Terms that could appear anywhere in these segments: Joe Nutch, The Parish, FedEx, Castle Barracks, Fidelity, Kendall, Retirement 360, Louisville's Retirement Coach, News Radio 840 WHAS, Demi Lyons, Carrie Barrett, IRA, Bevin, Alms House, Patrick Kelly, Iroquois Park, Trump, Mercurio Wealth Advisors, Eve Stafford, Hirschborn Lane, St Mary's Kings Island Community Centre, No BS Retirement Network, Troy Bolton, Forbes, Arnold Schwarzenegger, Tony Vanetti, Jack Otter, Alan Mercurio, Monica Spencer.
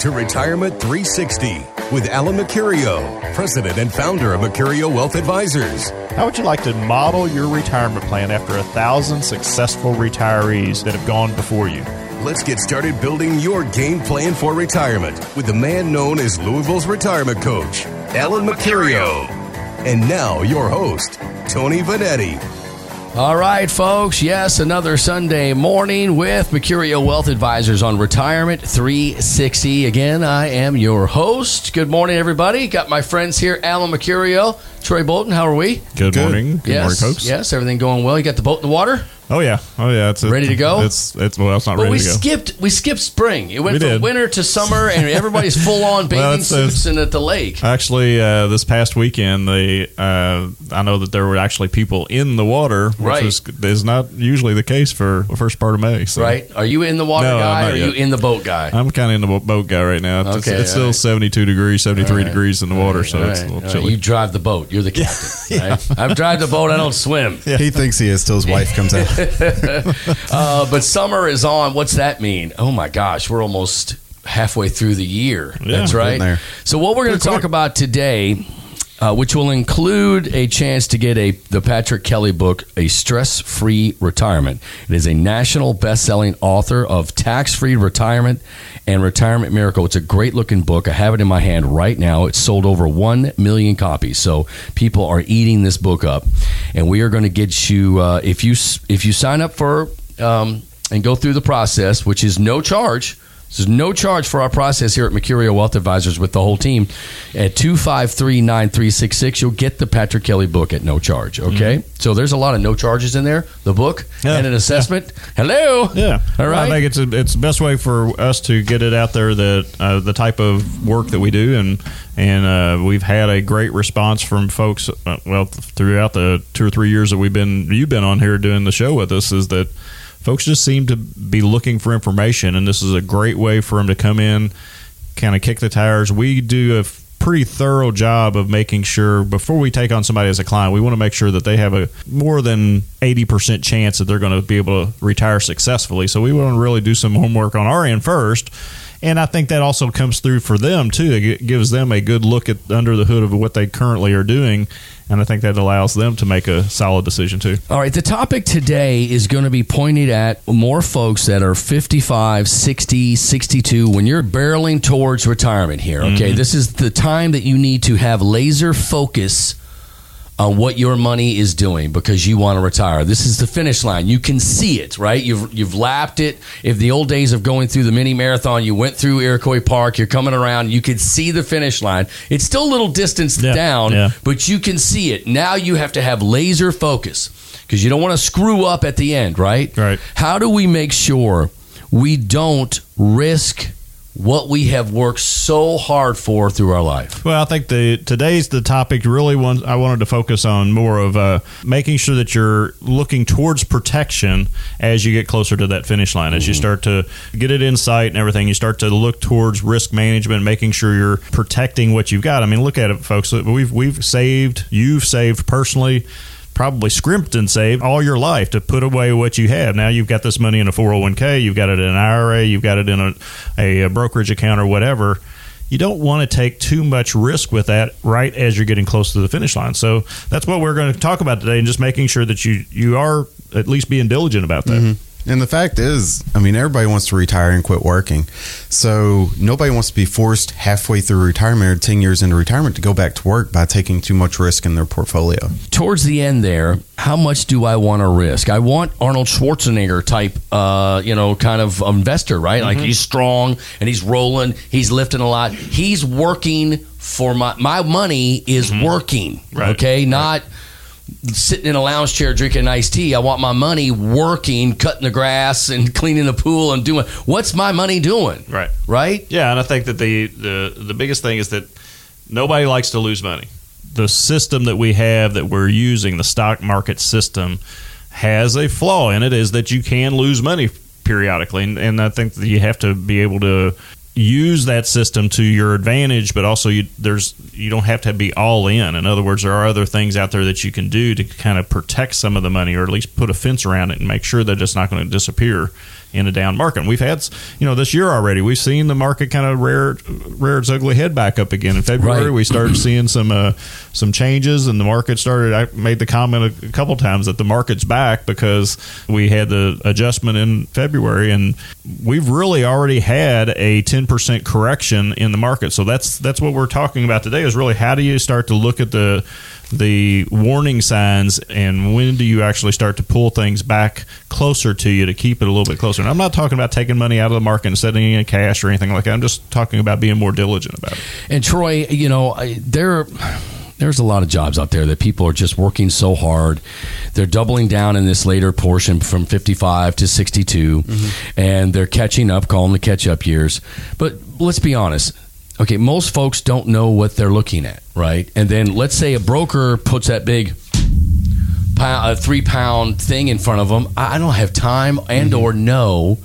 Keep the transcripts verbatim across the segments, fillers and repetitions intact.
to Retirement three sixty with Alan Mercurio, president and founder of Mercurio Wealth Advisors. How would you like to model your retirement plan after a thousand successful retirees that have gone before you? Let's get started building your game plan for retirement with the man known as Louisville's Retirement Coach, Alan Mercurio. And now your host, Tony Vanetti. All right, folks. Yes, another Sunday morning with Mercurio Wealth Advisors on Retirement three sixty. Again, I am your host. Good morning, everybody. Got my friends here, Alan Mercurio, Troy Bolton. How are we? Good, Good. morning. Good yes, morning, folks. Yes, everything going well. You got the boat in the water? Oh yeah, oh yeah. It's ready it, to go. It's it's well, it's not but ready we to go. skipped we skipped spring. It went we from did. winter to summer, and everybody's full on bathing well, suits and at the lake. Actually, uh, this past weekend, they uh, I know that there were actually people in the water, which right. is, is not usually the case for the first part of May. So. Right? Are you in the water no, guy? Or are yet. you in the boat guy? I'm kind of in the boat guy right now. It's, okay, it's still right. seventy-two degrees, seventy-three right. degrees in the water, right. so right. it's a little right. chilly. You drive the boat. You're the captain. yeah. right? I've drive the boat. I don't swim. Yeah. He thinks he is till his wife comes out. uh, but summer is on. What's that mean? Oh my gosh, we're almost halfway through the year. Yeah, that's right. So what we're going to talk about today, uh, which will include a chance to get a the Patrick Kelly book, A Stress-Free Retirement. It is a national best-selling author of Tax-Free Retirement and Retirement Miracle. It's a great-looking book. I have it in my hand right now. It's sold over one million copies, so people are eating this book up. And we are going to get you, uh, if you if you sign up for um, and go through the process, which is no charge. There's no charge for our process here at Mercurio Wealth Advisors with the whole team. At two five three, nine three six six, you'll get the Patrick Kelly book at no charge, okay? Mm-hmm. So there's a lot of no charges in there, the book yeah. and an assessment. Yeah. Hello. Yeah. All right. I think it's a, it's the best way for us to get it out there, that uh, the type of work that we do, and and uh, we've had a great response from folks, uh, well, throughout the two or three years that we've been you've been on here doing the show with us, is that folks just seem to be looking for information, and this is a great way for them to come in, kind of kick the tires. We do a pretty thorough job of making sure, before we take on somebody as a client, we want to make sure that they have a more than eighty percent chance that they're going to be able to retire successfully. So we want to really do some homework on our end first. And I think that also comes through for them, too. It gives them a good look at under the hood of what they currently are doing, and I think that allows them to make a solid decision, too. All right. The topic today is going to be pointed at more folks that are fifty-five, sixty, sixty-two, when you're barreling towards retirement here, okay? Mm-hmm. This is the time that you need to have laser focus on what your money is doing, because you want to retire. This is the finish line. You can see it, right? You've you've lapped it. If the old days of going through the mini marathon, you went through Iroquois Park, you're coming around, you could see the finish line. It's still a little distance yeah, down, yeah. but you can see it. Now you have to have laser focus, because you don't want to screw up at the end, right? Right. How do we make sure we don't risk what we have worked so hard for through our life? Well, I think the today's the topic really one I wanted to focus on more of uh, making sure that you're looking towards protection as you get closer to that finish line. As mm-hmm. you start to get it in sight and everything, you start to look towards risk management, making sure you're protecting what you've got. I mean, look at it, folks. We've we've saved, you've saved personally, probably scrimped and saved all your life to put away what you have. Now you've got this money in a four oh one k, you've got it in an I R A, you've got it in a, a, a brokerage account or whatever. You don't want to take too much risk with that right as you're getting close to the finish line. So that's what we're going to talk about today, and just making sure that you, you are at least being diligent about that. Mm-hmm. And the fact is, I mean, everybody wants to retire and quit working. So nobody wants to be forced halfway through retirement or ten years into retirement to go back to work by taking too much risk in their portfolio. Towards the end there, how much do I want to risk? I want Arnold Schwarzenegger type, uh, you know, kind of investor, right? Mm-hmm. Like he's strong and he's rolling, he's lifting a lot. He's working for my, my money is mm-hmm. working, right. okay? Not... Right. sitting in a lounge chair drinking iced tea. I want my money working, cutting the grass and cleaning the pool and doing... What's my money doing? Right. Right? Yeah, and I think that the, the, the biggest thing is that nobody likes to lose money. The system that we have that we're using, the stock market system, has a flaw in it, is that you can lose money periodically. And, and I think that you have to be able to use that system to your advantage, but also you, there's you don't have to be all in. In other words, there are other things out there that you can do to kind of protect some of the money, or at least put a fence around it and make sure that it's not going to disappear in a down market. And we've had, you know, this year already, we've seen the market kind of rear, rear its ugly head back up again. In February, right. we started seeing some uh, some changes, and the market started. I made the comment a couple times that the market's back because we had the adjustment in February, and we've really already had a ten percent correction in the market. So that's that's what we're talking about today, is really how do you start to look at the the warning signs, and when do you actually start to pull things back closer to you to keep it a little bit closer. And I'm not talking about taking money out of the market and setting it in cash or anything like that. I'm just talking about being more diligent about it. And Troy, you know, there there's a lot of jobs out there that people are just working so hard. They're doubling down in this later portion from fifty-five to sixty-two, mm-hmm. and they're catching up, calling the catch-up years. But let's be honest. Okay, most folks don't know what they're looking at, right? And then let's say a broker puts that big pound, a three-pound thing in front of them. I don't have time and or know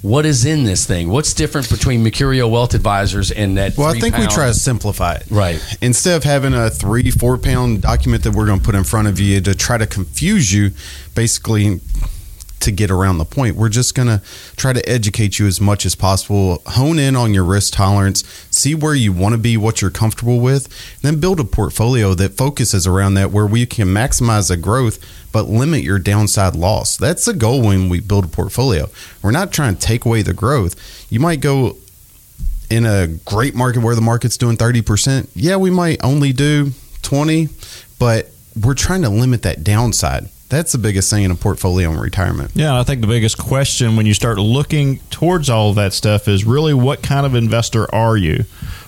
what is in this thing. What's different between Mercurio Wealth Advisors and that Well, I think pound? We try to simplify it. Right. Instead of having a three, four-pound document that we're going to put in front of you to try to confuse you, basically to get around the point, we're just going to try to educate you as much as possible, hone in on your risk tolerance, see where you want to be, what you're comfortable with, and then build a portfolio that focuses around that, where we can maximize the growth but limit your downside loss. That's the goal when we build a portfolio. We're not trying to take away the growth. You might go in a great market where the market's doing thirty percent. Yeah, we might only do twenty, but we're trying to limit that downside. That's the biggest thing in a portfolio in retirement. Yeah, I think the biggest question when you start looking towards all of that stuff is really, what kind of investor are you?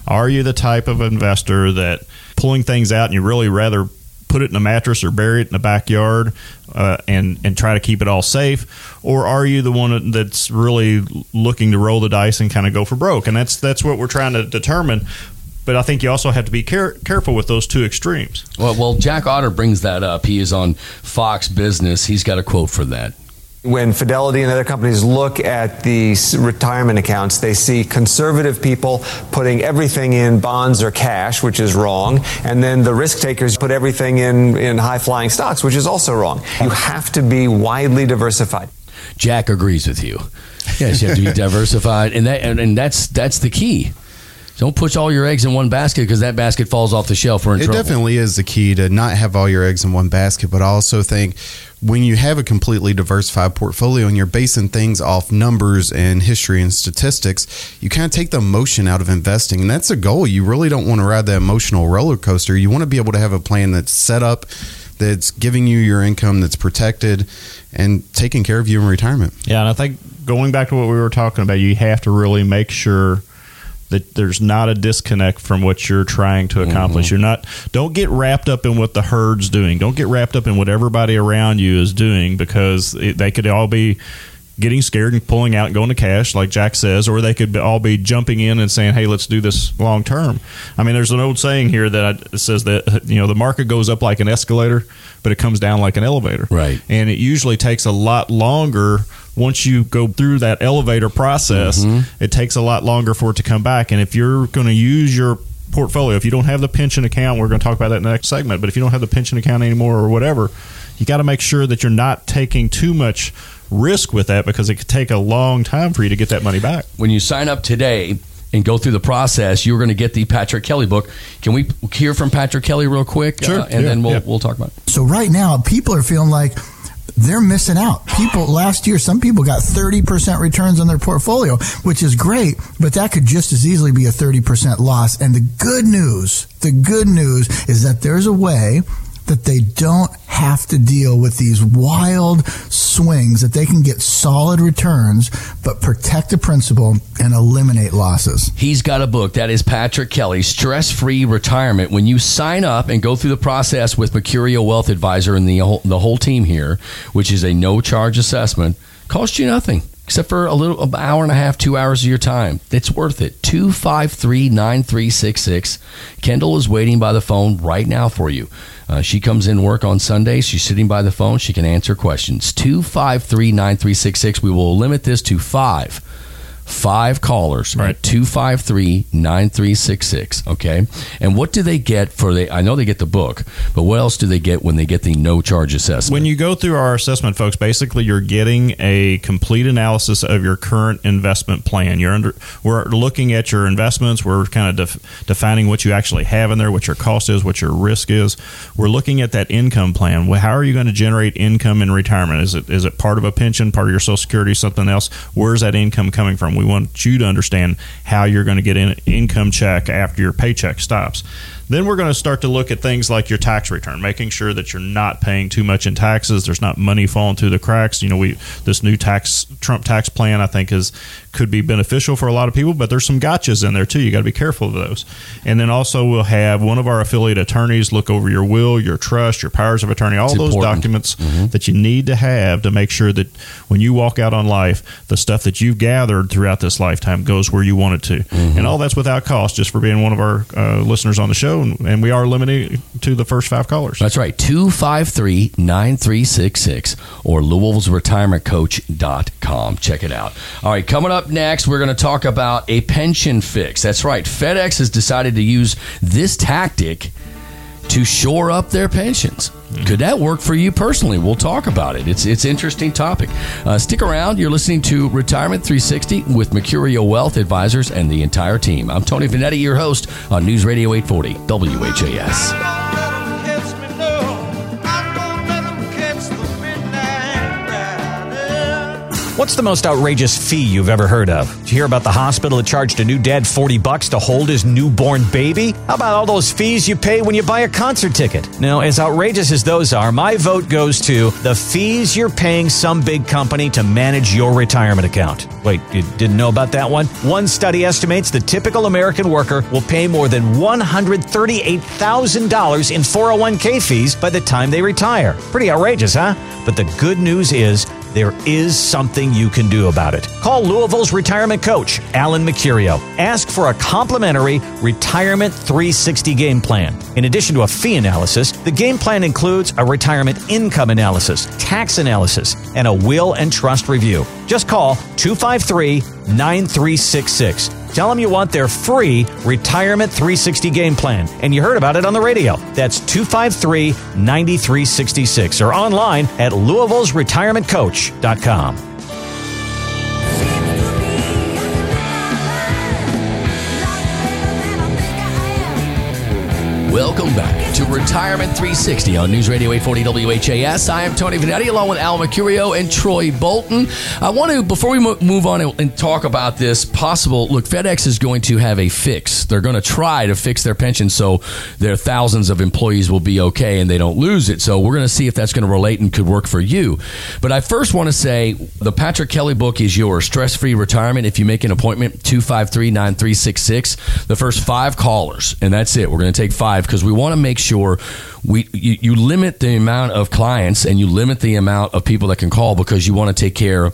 Are you the type of investor that pulling things out and you really rather put it in a mattress or bury it in the backyard uh, and, and try to keep it all safe? Or are you the one that's really looking to roll the dice and kind of go for broke? And that's that's what we're trying to determine. But I think you also have to be care- careful with those two extremes. Well, well, Jack Otter brings that up. He is on Fox Business. He's got a quote for that. When Fidelity and other companies look at the retirement accounts, they see conservative people putting everything in bonds or cash, which is wrong. And then the risk takers put everything in, in high-flying stocks, which is also wrong. You have to be widely diversified. Jack agrees with you. Yes, you have to be diversified. And that and, and that's that's the key. Don't push all your eggs in one basket, because that basket falls off the shelf. We're in trouble. It definitely is the key to not have all your eggs in one basket. But I also think when you have a completely diversified portfolio and you're basing things off numbers and history and statistics, you kind of take the emotion out of investing. And that's a goal. You really don't want to ride that emotional roller coaster. You want to be able to have a plan that's set up, that's giving you your income, that's protected and taking care of you in retirement. Yeah. And I think going back to what we were talking about, you have to really make sure that there's not a disconnect from what you're trying to accomplish. Mm-hmm. You're not, don't get wrapped up in what the herd's doing. Don't get wrapped up in what everybody around you is doing, because it, they could all be getting scared and pulling out and going to cash, like Jack says, or they could all be jumping in and saying, hey, let's do this long term. I mean, there's an old saying here that I, says that, you know, the market goes up like an escalator, but it comes down like an elevator. Right. And it usually takes a lot longer. Once you go through that elevator process, mm-hmm. it takes a lot longer for it to come back. And if you're going to use your portfolio, if you don't have the pension account, we're going to talk about that in the next segment, but if you don't have the pension account anymore or whatever, you got to make sure that you're not taking too much risk with that, because it could take a long time for you to get that money back. When you sign up today and go through the process, you're going to get the Patrick Kelly book. Can we hear from Patrick Kelly real quick? Sure. Uh, and yeah, then we'll, yeah. we'll talk about it. So right now, people are feeling like they're missing out. People last year, some people got thirty percent returns on their portfolio, which is great, but that could just as easily be a thirty percent loss. And the good news, the good news is that there's a way that they don't have to deal with these wild swings, that they can get solid returns, but protect the principal and eliminate losses. He's got a book. That is Patrick Kelly, Stress-Free Retirement. When you sign up and go through the process with Mercurio Wealth Advisor and the whole, the whole team here, which is a no-charge assessment, costs you nothing except for a little an hour and a half, two hours of your time. It's worth it. two five three, nine three six six. Kendall is waiting by the phone right now for you. Uh, she comes in work on Sundays. She's sitting by the phone. She can answer questions. two five three, nine three six six. We will limit this to five. five callers right. at two five three, nine three six six, okay? And what do they get for the, I know they get the book, but what else do they get when they get the no charge assessment? When you go through our assessment, folks, basically you're getting a complete analysis of your current investment plan. You're under, we're looking at your investments. We're kind of def, defining what you actually have in there, what your cost is, what your risk is. We're looking at that income plan. How are you going to generate income in retirement? Is it is it part of a pension, part of your Social Security, something else? Where's that income coming from? We want you to understand how you're going to get an income check after your paycheck stops. Then we're going to start to look at things like your tax return, making sure that you're not paying too much in taxes. There's not money falling through the cracks. You know, we this new tax Trump tax plan, I think, is could be beneficial for a lot of people, but there's some gotchas in there too. You got to be careful of those. And then also we'll have one of our affiliate attorneys look over your will, your trust, your powers of attorney, all it's those important. documents mm-hmm. that you need to have to make sure that when you walk out on life, the stuff that you've gathered throughout this lifetime goes where you want it to. Mm-hmm. And all that's without cost, just for being one of our uh, listeners on the show. And we are limited to the first five callers. That's right. two five three, nine three six six or Louisville's Retirement Coach dot com. Check it out. All right. Coming up next, we're going to talk about a pension fix. That's right. FedEx has decided to use this tactic to shore up their pensions. Could that work for you personally? We'll talk about it. It's it's an interesting topic. Uh, stick around. You're listening to Retirement three sixty with Mercurio Wealth Advisors and the entire team. I'm Tony Vanetti, your host on News Radio eight forty W H A S. What's the most outrageous fee you've ever heard of? Did you hear about the hospital that charged a new dad forty bucks to hold his newborn baby? How about all those fees you pay when you buy a concert ticket? Now, as outrageous as those are, my vote goes to the fees you're paying some big company to manage your retirement account. Wait, you didn't know about that one? One study estimates the typical American worker will pay more than one hundred thirty-eight thousand dollars in four oh one k fees by the time they retire. Pretty outrageous, huh? But the good news is, there is something you can do about it. Call Louisville's retirement coach, Alan Mercurio. Ask for a complimentary Retirement three sixty game plan. In addition to a fee analysis, the game plan includes a retirement income analysis, tax analysis, and a will and trust review. Just call two five three, nine three six six. Tell them you want their free Retirement three sixty game plan, and you heard about it on the radio. That's two five three, nine three six six or online at Louisville's Retirement Coach dot com. Welcome back to Retirement three sixty on News Radio eight forty W H A S. I am Tony Vanetti along with Al Mercurio and Troy Bolton. I want to, before we move on and talk about this possible, look, FedEx is going to have a fix. They're going to try to fix their pension so their thousands of employees will be okay and they don't lose it. So we're going to see if that's going to relate and could work for you. But I first want to say the Patrick Kelly book is yours, Stress-Free Retirement. If you make an appointment, two five three, nine three six six, the first five callers, and that's it. We're going to take five because we want to make sure we you, you limit the amount of clients and you limit the amount of people that can call because you want to take care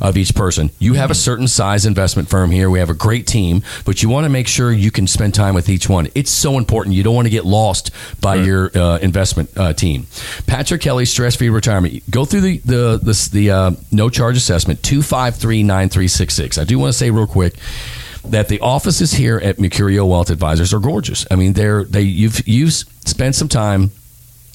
of each person. You have a certain size investment firm here. We have a great team, but you want to make sure you can spend time with each one. It's so important. You don't want to get lost by right. your uh, investment uh, team. Patrick Kelly, Stress-Free Retirement. Go through the the, the, the uh, no-charge assessment, two five three, nine three six six. I do want to say real quick that the offices here at Mercurio Wealth Advisors are gorgeous. I mean, they're they you've you've spent some time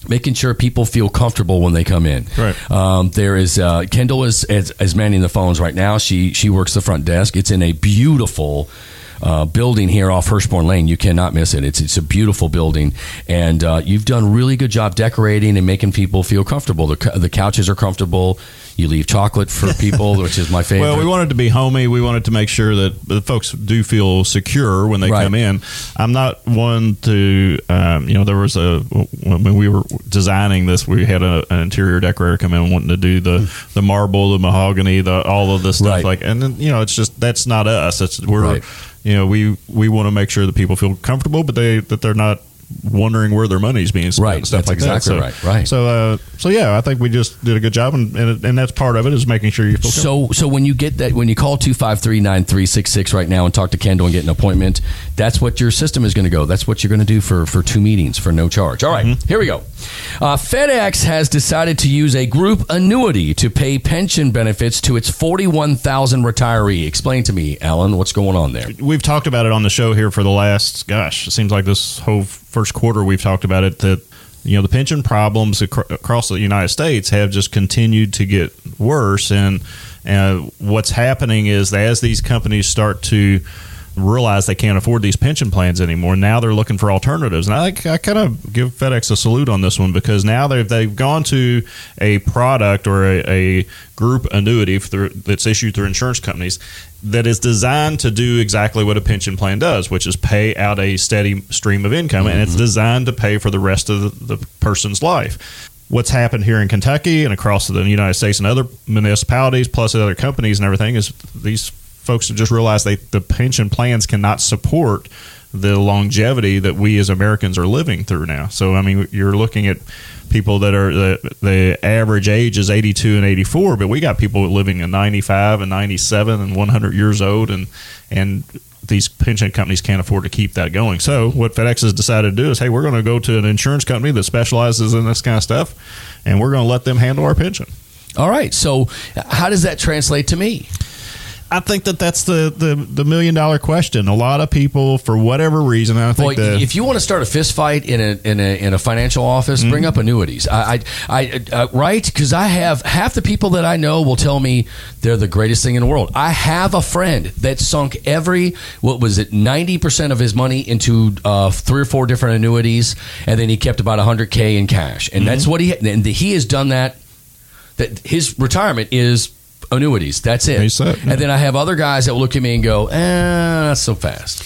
making sure people feel comfortable when they come in. Right. Um, there is uh, Kendall is, is is manning the phones right now. She she works the front desk. It's in a beautiful Uh, building here off Hirschborn Lane. You cannot miss it. It's it's a beautiful building, and uh, you've done a really good job decorating and making people feel comfortable. The, the couches are comfortable. You leave chocolate for people, which is my favorite. Well, we wanted to be homey. We wanted to make sure that the folks do feel secure when they right. come in. I'm not one to, um, you know, there was a, when we were designing this, we had a, an interior decorator come in wanting to do the, the marble, the mahogany, the all of this stuff. Right. Like, and then, you know, it's just, that's not us. It's, we're, right. You know, we, we want to make sure that people feel comfortable, but they that they're not wondering where their money's being spent, right, and stuff that's like exactly that. So, right, right. So, uh, so yeah, I think we just did a good job, and and, and that's part of it is making sure you feel so. So when you get that, when you call two five three, nine three six six right now and talk to Kendall and get an appointment, that's what your system is going to go. That's what you're going to do for for two meetings for no charge. All right, mm-hmm. Here we go. Uh, FedEx has decided to use a group annuity to pay pension benefits to its forty-one thousand retiree. Explain to me, Alan, what's going on there? We've talked about it on the show here for the last, gosh, it seems like this whole first quarter we've talked about it, that, you know, the pension problems ac- across the United States have just continued to get worse. And uh, what's happening is that as these companies start to realize they can't afford these pension plans anymore, now they're looking for alternatives. And I think I kind of give FedEx a salute on this one, because now they've, they've gone to a product or a, a group annuity through, that's issued through insurance companies that is designed to do exactly what a pension plan does, which is pay out a steady stream of income, mm-hmm. and it's designed to pay for the rest of the, the person's life. What's happened here in Kentucky and across the United States and other municipalities, plus other companies and everything, is these folks have just realized they, the pension plans cannot support the longevity that we as Americans are living through now. So, I mean, you're looking at people that are the, the average age is eighty-two and eighty-four, but we got people living at ninety-five and ninety-seven and one hundred years old, and and these pension companies can't afford to keep that going. So what FedEx has decided to do is, hey, we're going to go to an insurance company that specializes in this kind of stuff, and we're going to let them handle our pension. All right. So how does that translate to me? I think that that's the, the, the million-dollar question. A lot of people, for whatever reason, I think well, the, if you want to start a fist fight in a in a, in a financial office, mm-hmm. bring up annuities. I, I, I uh, right? Because I have half the people that I know will tell me they're the greatest thing in the world. I have a friend that sunk every, what was it, ninety percent of his money into uh, three or four different annuities, and then he kept about one hundred K in cash. And mm-hmm. that's what he, and he has done that, that his retirement is annuities. That's it. Set, yeah. And then I have other guys that will look at me and go, eh, that's so fast.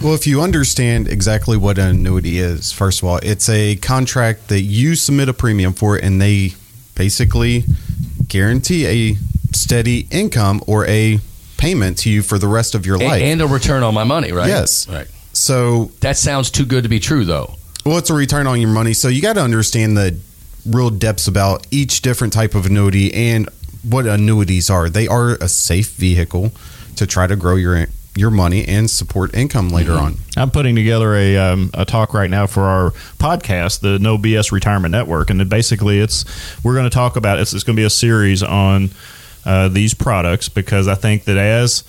Well, if you understand exactly what an annuity is, first of all, it's a contract that you submit a premium for, and they basically guarantee a steady income or a payment to you for the rest of your and, life. And a return on my money, right? Yes. Right. So that sounds too good to be true, though. Well, it's a return on your money. So you got to understand the real depths about each different type of annuity and what annuities are. They are a safe vehicle to try to grow your your money and support income later mm-hmm. on. I'm putting together a um, a talk right now for our podcast, the No B S Retirement Network, and basically it's we're going to talk about it's, it's going to be a series on uh, these products, because I think that as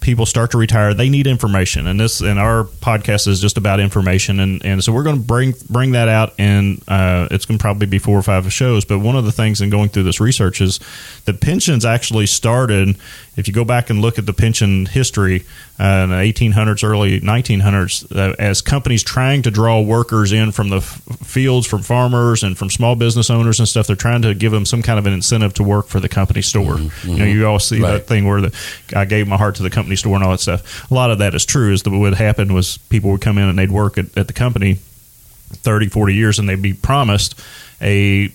people start to retire, they need information, and this and our podcast is just about information, and, and so we're going to bring bring that out, and uh, it's going to probably be four or five shows. But one of the things in going through this research is that pensions actually started, if you go back and look at the pension history uh, in the eighteen hundreds, early nineteen hundreds, uh, as companies trying to draw workers in from the f- fields, from farmers and from small business owners and stuff, they're trying to give them some kind of an incentive to work for the company store. Mm-hmm. You know, you all see right. that thing where the I gave my heart to the company store and all that stuff. A lot of that is true, is that what happened was people would come in and they'd work at, at the company thirty, forty years, and they'd be promised a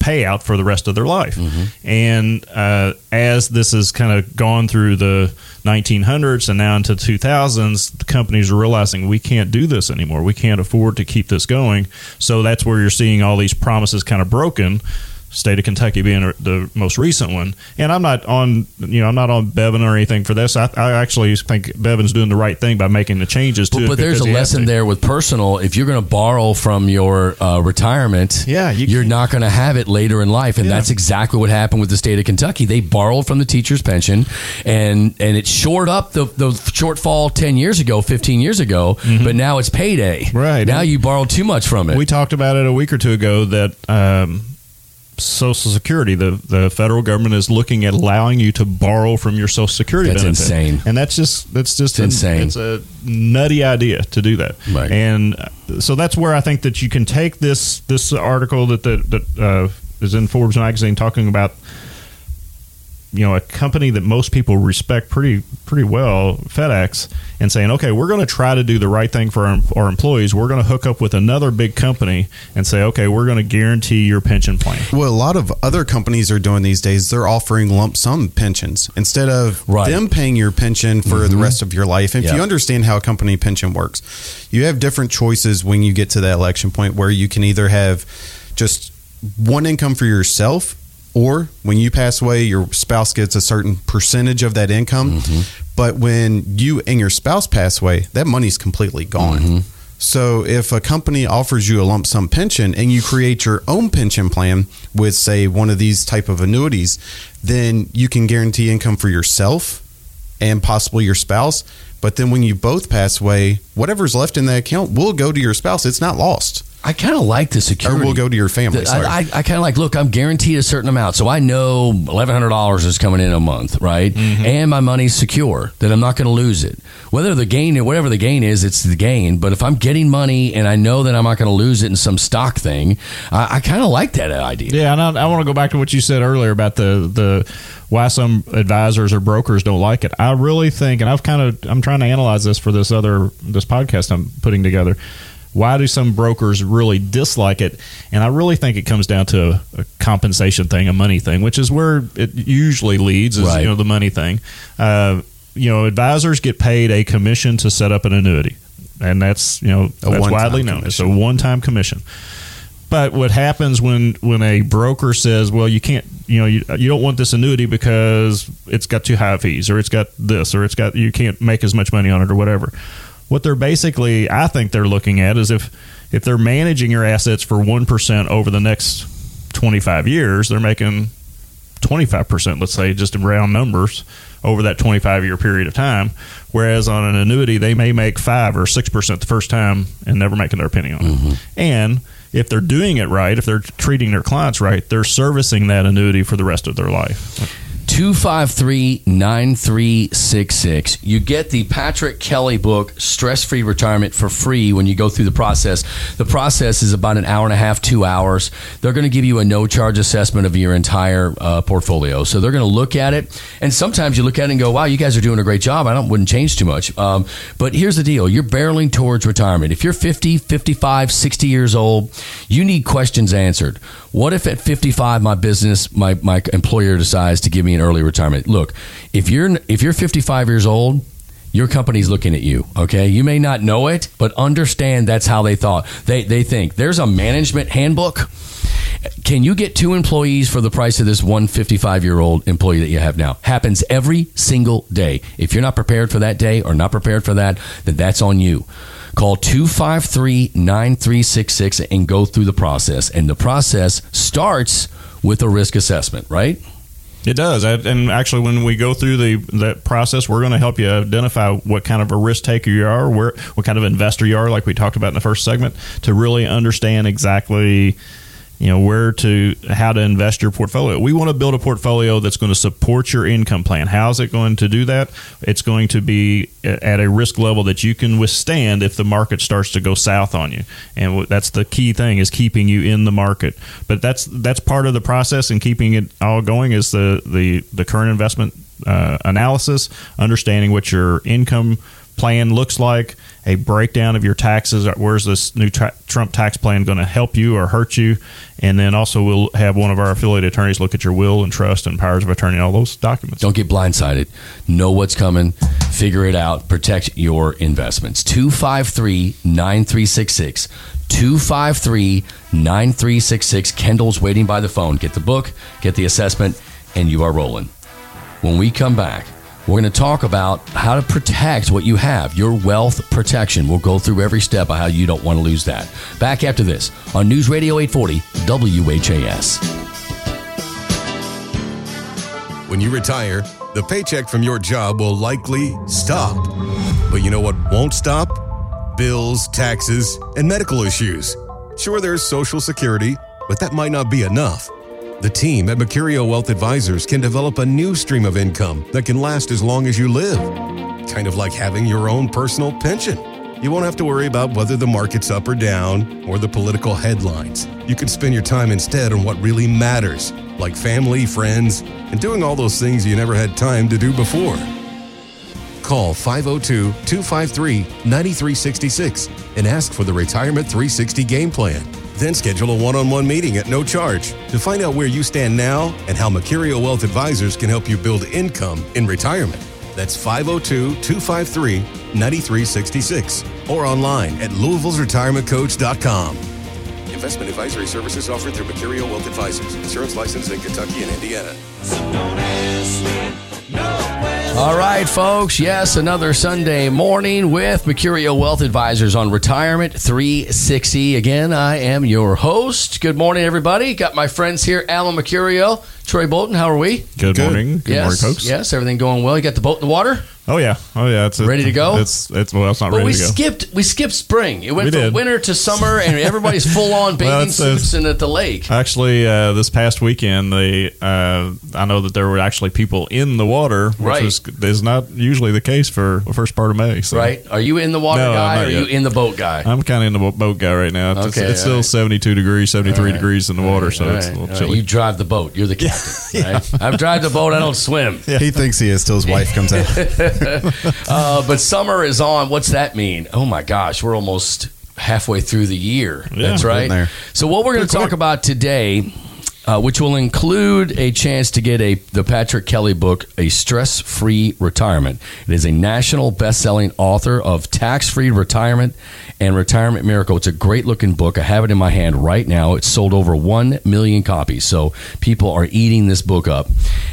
payout for the rest of their life. Mm-hmm. And uh, as this has kind of gone through the nineteen hundreds and now into the two thousands, the companies are realizing we can't do this anymore. We can't afford to keep this going. So that's where you're seeing all these promises kind of broken, state of Kentucky being the most recent one. And I'm not on, you know, I'm not on Bevin or anything for this. I, I actually think Bevin's doing the right thing by making the changes to but, it. But there's a lesson there with personal. If you're going to borrow from your uh, retirement, yeah, you you're not going to have it later in life. And yeah. that's exactly what happened with the state of Kentucky. They borrowed from the teacher's pension, and, and it shored up the, the shortfall ten years ago, fifteen years ago. Mm-hmm. But now it's payday. Right. Now and you borrowed too much from it. We talked about it a week or two ago that um, – Social Security, the, the federal government is looking at allowing you to borrow from your Social Security benefit. That's insane. And that's just that's just an, insane. It's a nutty idea to do that. Right. And so that's where I think that you can take this this article that, that, that uh, is in Forbes magazine talking about you know, a company that most people respect pretty pretty well, FedEx, and saying, okay, we're going to try to do the right thing for our, our employees. We're going to hook up with another big company and say, okay, we're going to guarantee your pension plan. Well, a lot of other companies are doing these days, they're offering lump sum pensions instead of right. them paying your pension for mm-hmm. the rest of your life. And yep. if you understand how a company pension works, you have different choices when you get to that election point where you can either have just one income for yourself, or when you pass away, your spouse gets a certain percentage of that income. Mm-hmm. But when you and your spouse pass away, that money's completely gone. Mm-hmm. So if a company offers you a lump sum pension and you create your own pension plan with, say, one of these type of annuities, then you can guarantee income for yourself and possibly your spouse. But then when you both pass away, whatever's left in that account will go to your spouse. It's not lost. I kind of like the security. Or we'll go to your family. The, I, I, I kind of like, look, I'm guaranteed a certain amount. So I know eleven hundred dollars is coming in a month, right? Mm-hmm. And my money's secure, that I'm not going to lose it. Whether the gain, whatever the gain is, it's the gain. But if I'm getting money and I know that I'm not going to lose it in some stock thing, I, I kind of like that idea. Yeah, and I, I want to go back to what you said earlier about the, the why some advisors or brokers don't like it. I really think, and I've kind of, I'm trying to analyze this for this other, this podcast I'm putting together. Why do some brokers really dislike it? And I really think it comes down to a, a compensation thing, a money thing, which is where it usually leads, is right. you know, the money thing. Uh, you know, advisors get paid a commission to set up an annuity, and that's, you know, that's widely known. It's a one-time commission. But what happens when, when a broker says, well, you can't, you know, you, you don't want this annuity because it's got too high fees, or it's got this, or it's got, you can't make as much money on it, or whatever. What they're basically, I think they're looking at is if, if they're managing your assets for one percent over the next twenty-five years, they're making twenty-five percent, let's say, just in round numbers, over that twenty-five year period of time. Whereas on an annuity, they may make five or six percent the first time and never make another penny on mm-hmm. it. And if they're doing it right, if they're treating their clients right, they're servicing that annuity for the rest of their life. two five three, nine three six six. You get the Patrick Kelly book, Stress-Free Retirement, for free when you go through the process. The process is about an hour and a half, two hours. They're going to give you a no-charge assessment of your entire uh, portfolio. So they're going to look at it, and sometimes you look at it and go, wow, you guys are doing a great job. I don't wouldn't change too much. Um, but here's the deal. You're barreling towards retirement. If you're fifty, fifty-five, sixty years old, you need questions answered. What if at fifty-five my business, my, my employer decides to give me an early retirement? Look, if you're if you're fifty-five years old, your company's looking at you, okay? You may not know it, but understand that's how they thought. They they think there's a management handbook. Can you get two employees for the price of this one fifty-five-year-old employee that you have now? Happens every single day. If you're not prepared for that day or not prepared for that, then that's on you. Call two five three, nine three six six and go through the process. And the process starts with a risk assessment, right? It does. And actually, when we go through the that process, we're going to help you identify what kind of a risk taker you are, where, what kind of investor you are, like we talked about in the first segment, to really understand exactly, you know, where to, how to invest your portfolio. We want to build a portfolio that's going to support your income plan. How is it going to do that? It's going to be at a risk level that you can withstand if the market starts to go south on you. And that's the key thing, is keeping you in the market. But that's that's part of the process, and keeping it all going is the, the, the current investment uh, analysis, understanding what your income plan looks like, a breakdown of your taxes. Where's this new tra- Trump tax plan going to help you or hurt you? And then also we'll have one of our affiliate attorneys look at your will and trust and powers of attorney, all those documents. Don't get blindsided. Know what's coming. Figure it out. Protect your investments. two five three, nine three six six. two five three, nine three six six. Kendall's waiting by the phone. Get the book, get the assessment, and you are rolling. When we come back, we're going to talk about how to protect what you have, your wealth protection. We'll go through every step of how you don't want to lose that. Back after this on News Radio eight forty W H A S. When you retire, the paycheck from your job will likely stop. But you know what won't stop? Bills, taxes, and medical issues. Sure, there's Social Security, but that might not be enough. The team at Mercurio Wealth Advisors can develop a new stream of income that can last as long as you live. Kind of like having your own personal pension. You won't have to worry about whether the market's up or down or the political headlines. You can spend your time instead on what really matters, like family, friends, and doing all those things you never had time to do before. Call five oh two, two five three, nine three six six and ask for the Retirement three sixty game plan. Then schedule a one-on-one meeting at no charge to find out where you stand now and how Mercurio Wealth Advisors can help you build income in retirement. That's five oh two, two five three, nine three six six or online at Louisville's Retirement Coach dot com. Investment advisory services offered through Mercurio Wealth Advisors. Insurance licensed in Kentucky and Indiana. So don't ask me, no. All right, folks. Yes, another Sunday morning with Mercurio Wealth Advisors on Retirement three sixty. Again, I am your host. Good morning, everybody. Got my friends here, Alan Mercurio, Troy Bolton. How are we? Good, Good. morning. Good yes, morning, folks. Yes, everything going well. You got the boat in the water? Oh yeah, oh yeah, it's ready to go. It's it's well, it's not but ready to go. But we skipped we skipped spring. It went we from did. winter to summer, and everybody's full on bathing well, suits and at the lake. Actually, uh, this past weekend, they uh, I know that there were actually people in the water, which right. is, is not usually the case for the first part of May. So. Right? Are you in the water no, guy? Or are you in the boat guy? I'm kind of in the boat guy right now. It's, okay, it's, it's still right. seventy-two degrees, seventy-three right. degrees in the water, right. so right. it's a little right. chilly. You drive the boat. You're the captain. yeah. right? I've drive the boat. I don't swim. Yeah. He thinks he is till his wife comes out. uh, but summer is on. What's that mean? Oh my gosh, we're almost halfway through the year. Yeah, that's right. So what we're going to talk about today, uh, which will include a chance to get a the Patrick Kelly book, A Stress-Free Retirement. It is a national best-selling author of Tax-Free Retirement and Retirement Miracle. It's a great-looking book. I have it in my hand right now. It's sold over one million copies, so people are eating this book up.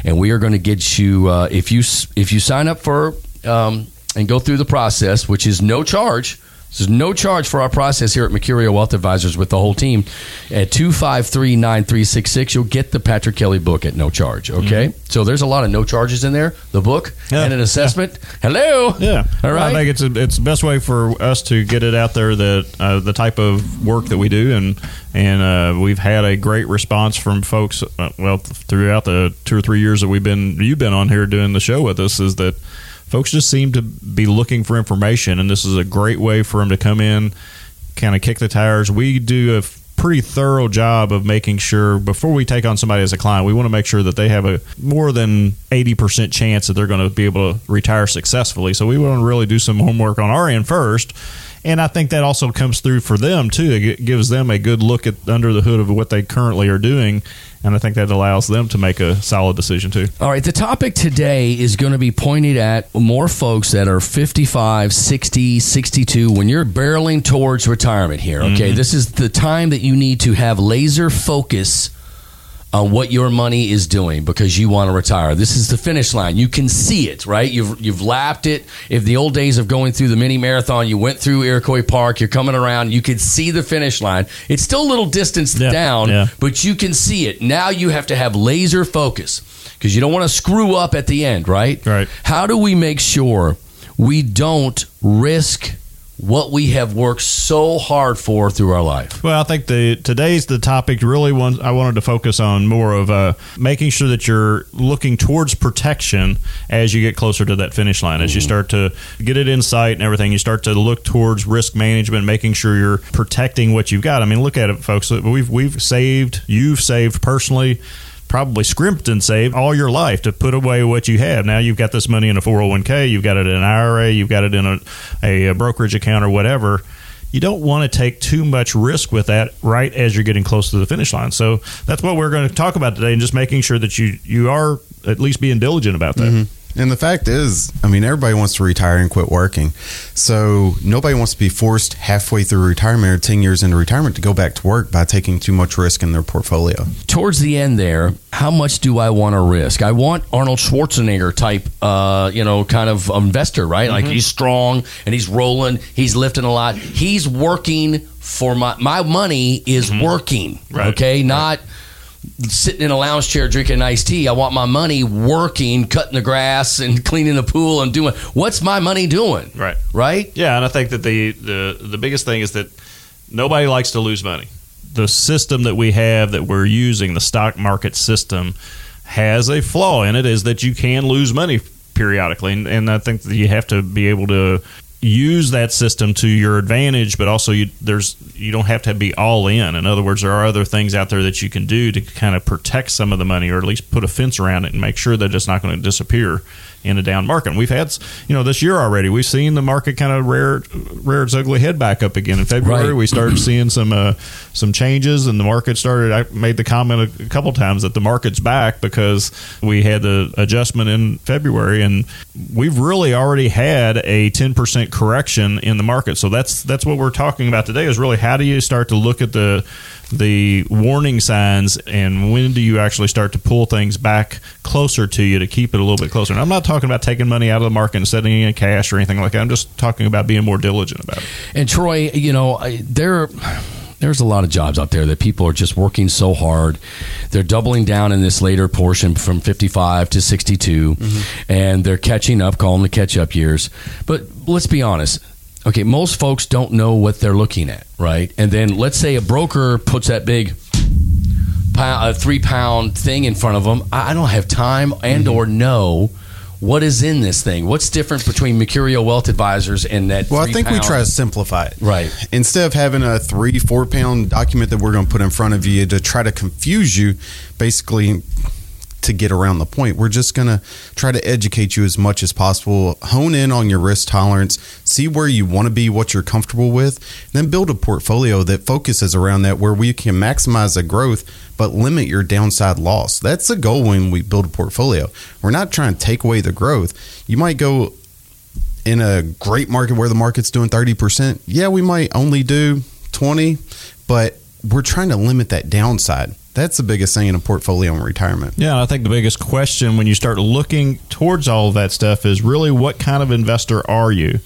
And we are going to get you, uh, if you if you sign up for um, and go through the process, which is no charge. There's no charge for our process here at Mercurio Wealth Advisors with the whole team. At two five three, nine three six six, you'll get the Patrick Kelly book at no charge, okay? Mm-hmm. So there's a lot of no charges in there, the book yeah. and an assessment. Yeah. Hello. Yeah. All right. I think it's a, it's the best way for us to get it out there, that uh, the type of work that we do, and and uh, we've had a great response from folks, uh, well, throughout the two or three years that we've been you've been on here doing the show with us, is that folks just seem to be looking for information, and this is a great way for them to come in, kind of kick the tires. We do a pretty thorough job of making sure, before we take on somebody as a client, we want to make sure that they have a more than eighty percent chance that they're going to be able to retire successfully. So we want to really do some homework on our end first. And I think that also comes through for them, too. It gives them a good look at under the hood of what they currently are doing, and I think that allows them to make a solid decision, too. All right, the topic today is going to be pointed at more folks that are fifty-five, sixty, sixty-two, when you're barreling towards retirement here, okay? Mm-hmm. This is the time that you need to have laser focus on what your money is doing, because you want to retire. This is the finish line. You can see it, right? You've you've lapped it. If the old days of going through the mini marathon, you went through Iroquois Park, you're coming around, you can see the finish line. It's still a little distance yeah, down, yeah. but you can see it. Now you have to have laser focus, because you don't want to screw up at the end, right? Right. How do we make sure we don't risk what we have worked so hard for through our life? Well, I think the today's the topic really one I wanted to focus on more of uh, making sure that you're looking towards protection as you get closer to that finish line. Mm-hmm. As you start to get it in sight and everything, you start to look towards risk management, making sure you're protecting what you've got. I mean, look at it, folks. We've we've saved, you've saved personally, probably scrimped and saved all your life to put away what you have. Now you've got this money in a four oh one k, you've got it in an I R A, you've got it in a, a, a brokerage account or whatever. You don't want to take too much risk with that right as you're getting close to the finish line. So that's what we're going to talk about today, and just making sure that you, you are at least being diligent about that. Mm-hmm. And the fact is, I mean, everybody wants to retire and quit working. So nobody wants to be forced halfway through retirement or ten years into retirement to go back to work by taking too much risk in their portfolio. Towards the end there, how much do I want to risk? I want Arnold Schwarzenegger type, uh, you know, kind of investor, right? Mm-hmm. Like he's strong and he's rolling, he's lifting a lot. He's working for my, my money is mm-hmm. working, right. okay? Not... Right. sitting in a lounge chair drinking iced tea. I want my money working, cutting the grass and cleaning the pool and doing, what's my money doing? Right. Right? Yeah, and I think that the, the, the biggest thing is that nobody likes to lose money. The system that we have that we're using, the stock market system, has a flaw in it, is that you can lose money periodically. And, and I think that you have to be able to use that system to your advantage, but also you, there's you don't have to be all in. In other words, there are other things out there that you can do to kind of protect some of the money, or at least put a fence around it and make sure that it's not going to disappear in a down market. And we've had, you know, this year already, we've seen the market kind of rear, rear its ugly head back up again. In February, right. we started seeing some uh, some changes, and the market started. I made the comment a couple times that the market's back because we had the adjustment in February, and we've really already had a ten percent correction in the market. So that's that's what we're talking about today, is really how do you start to look at the the warning signs, and when do you actually start to pull things back closer to you to keep it a little bit closer. And I'm not talking about taking money out of the market and setting it in cash or anything like that. I'm just talking about being more diligent about it. And Troy, you know, there there's a lot of jobs out there that people are just working so hard. They're doubling down in this later portion from fifty-five to sixty-two, mm-hmm. and they're catching up, calling the catch-up years. But let's be honest. Okay, most folks don't know what they're looking at, right? And then let's say a broker puts that big pound, three-pound thing in front of them. I don't have time and or know what is in this thing. What's different between Mercurio Wealth Advisors and that Well, I think pound? We try to simplify it. Right. Instead of having a three, four-pound document that we're going to put in front of you to try to confuse you, basically to get around the point, we're just going to try to educate you as much as possible, hone in on your risk tolerance, see where you want to be, what you're comfortable with, and then build a portfolio that focuses around that, where we can maximize the growth but limit your downside loss. That's the goal when we build a portfolio. We're not trying to take away the growth. You might go in a great market where the market's doing thirty percent. Yeah, we might only do twenty, but we're trying to limit that downside. That's the biggest thing in a portfolio in retirement. Yeah, I think the biggest question when you start looking towards all of that stuff is really, what kind of investor are you?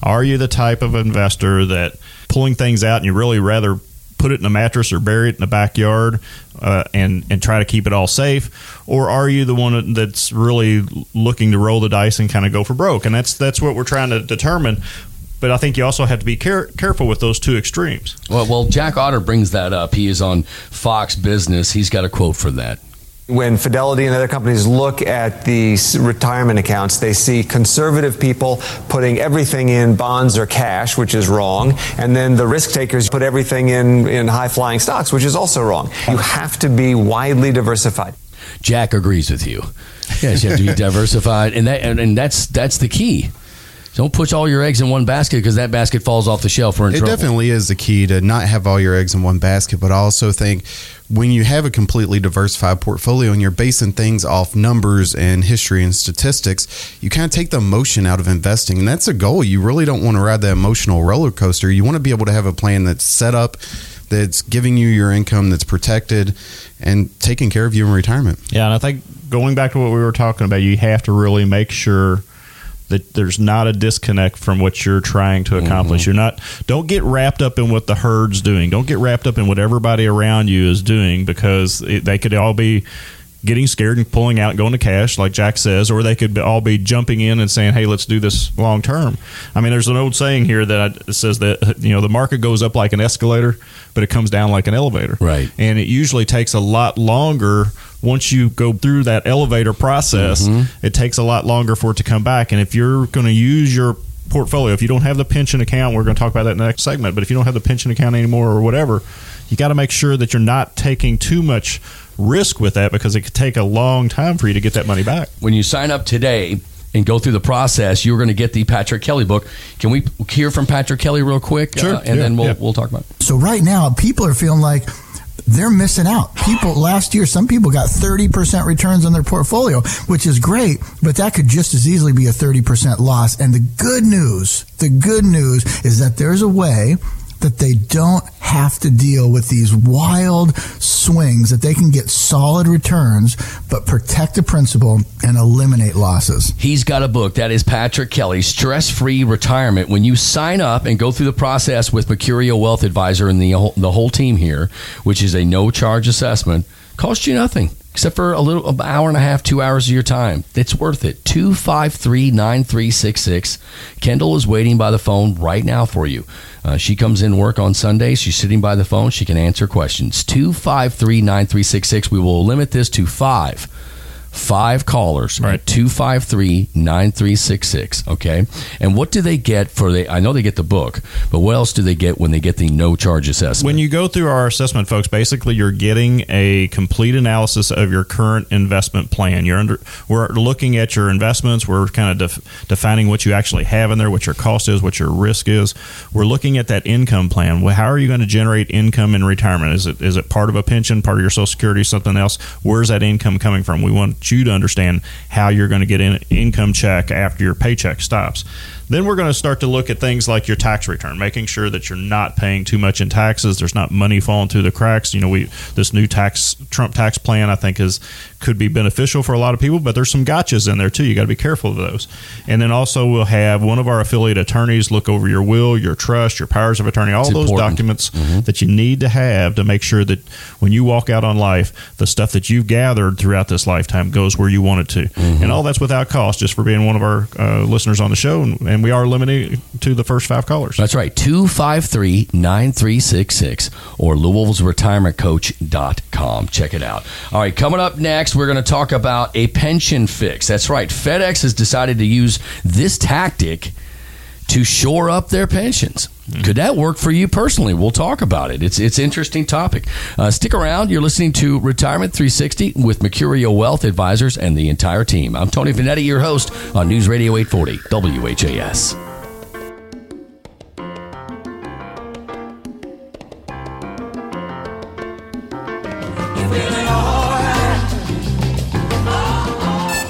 Are you the type of investor that pulling things out and you really rather put it in a mattress or bury it in the backyard uh, and, and try to keep it all safe? Or are you the one that's really looking to roll the dice and kind of go for broke? And that's that's what we're trying to determine. But I think you also have to be care- careful with those two extremes. Well, well, Jack Otter brings that up. He is on Fox Business. He's got a quote for that. When Fidelity and other companies look at the retirement accounts, they see conservative people putting everything in bonds or cash, which is wrong. And then the risk takers put everything in, in high-flying stocks, which is also wrong. You have to be widely diversified. Jack agrees with you. Yes, you have to be diversified. And that and, and that's that's the key. Don't push all your eggs in one basket, because that basket falls off the shelf. We're in trouble. It definitely is the key to not have all your eggs in one basket. But I also think when you have a completely diversified portfolio and you're basing things off numbers and history and statistics, you kind of take the emotion out of investing. And that's a goal. You really don't want to ride that emotional roller coaster. You want to be able to have a plan that's set up, that's giving you your income, that's protected and taking care of you in retirement. Yeah. And I think going back to what we were talking about, you have to really make sure that there's not a disconnect from what you're trying to accomplish. Mm-hmm. You're not, don't get wrapped up in what the herd's doing. Don't get wrapped up in what everybody around you is doing, because it, they could all be getting scared and pulling out and going to cash, like Jack says, or they could all be jumping in and saying, hey, let's do this long term. I mean, there's an old saying here that says that, you know, the market goes up like an escalator, but it comes down like an elevator. Right. And it usually takes a lot longer. Once you go through that elevator process, mm-hmm. it takes a lot longer for it to come back. And if you're going to use your portfolio, if you don't have the pension account, we're going to talk about that in the next segment, but if you don't have the pension account anymore or whatever, you got to make sure that you're not taking too much risk with that, because it could take a long time for you to get that money back. When you sign up today and go through the process, you're going to get the Patrick Kelly book. Can we hear from Patrick Kelly real quick? Sure. Uh, and yeah, then we'll, yeah. we'll talk about it. So right now, people are feeling like they're missing out. People last year, some people got thirty percent returns on their portfolio, which is great, but that could just as easily be a thirty percent loss. And the good news, the good news is that there's a way that they don't have to deal with these wild swings, that they can get solid returns, but protect the principal and eliminate losses. He's got a book. That is Patrick Kelly, Stress-Free Retirement. When you sign up and go through the process with Mercurio Wealth Advisor and the whole, the whole team here, which is a no-charge assessment, costs you nothing except for a little an hour and a half, two hours of your time. It's worth it. two five three, nine three six six. Kendall is waiting by the phone right now for you. Uh, she comes in work on Sundays. She's sitting by the phone. She can answer questions. two five three, nine three six six. We will limit this to five. five callers, right? two five three, nine three six six, okay? And what do they get for the, I know they get the book, but what else do they get when they get the no-charge assessment? When you go through our assessment, folks, basically you're getting a complete analysis of your current investment plan. You're under, we're looking at your investments. We're kind of def, defining what you actually have in there, what your cost is, what your risk is. We're looking at that income plan. Well, how are you going to generate income in retirement? Is it is it part of a pension, part of your Social Security, something else? Where's that income coming from? We want you to understand how you're going to get an income check after your paycheck stops. Then we're going to start to look at things like your tax return, making sure that you're not paying too much in taxes. There's not money falling through the cracks. You know, we this new tax Trump tax plan, I think, is could be beneficial for a lot of people, but there's some gotchas in there too. You got to be careful of those. And then also we'll have one of our affiliate attorneys look over your will, your trust, your powers of attorney, all it's those important documents mm-hmm. that you need to have to make sure that when you walk out on life, the stuff that you've gathered throughout this lifetime goes where you want it to. Mm-hmm. And all that's without cost, just for being one of our uh, listeners on the show. And, and And we are limited to the first five callers. That's right. two five three, nine three six six or Louisville's Retirement Coach dot com. Check it out. All right. Coming up next, we're going to talk about a pension fix. That's right. FedEx has decided to use this tactic to shore up their pensions. Could that work for you personally? We'll talk about it. It's it's an interesting topic. Uh, stick around. You're listening to Retirement three sixty with Mercurio Wealth Advisors and the entire team. I'm Tony Vanetti, your host on News Radio eight forty W H A S.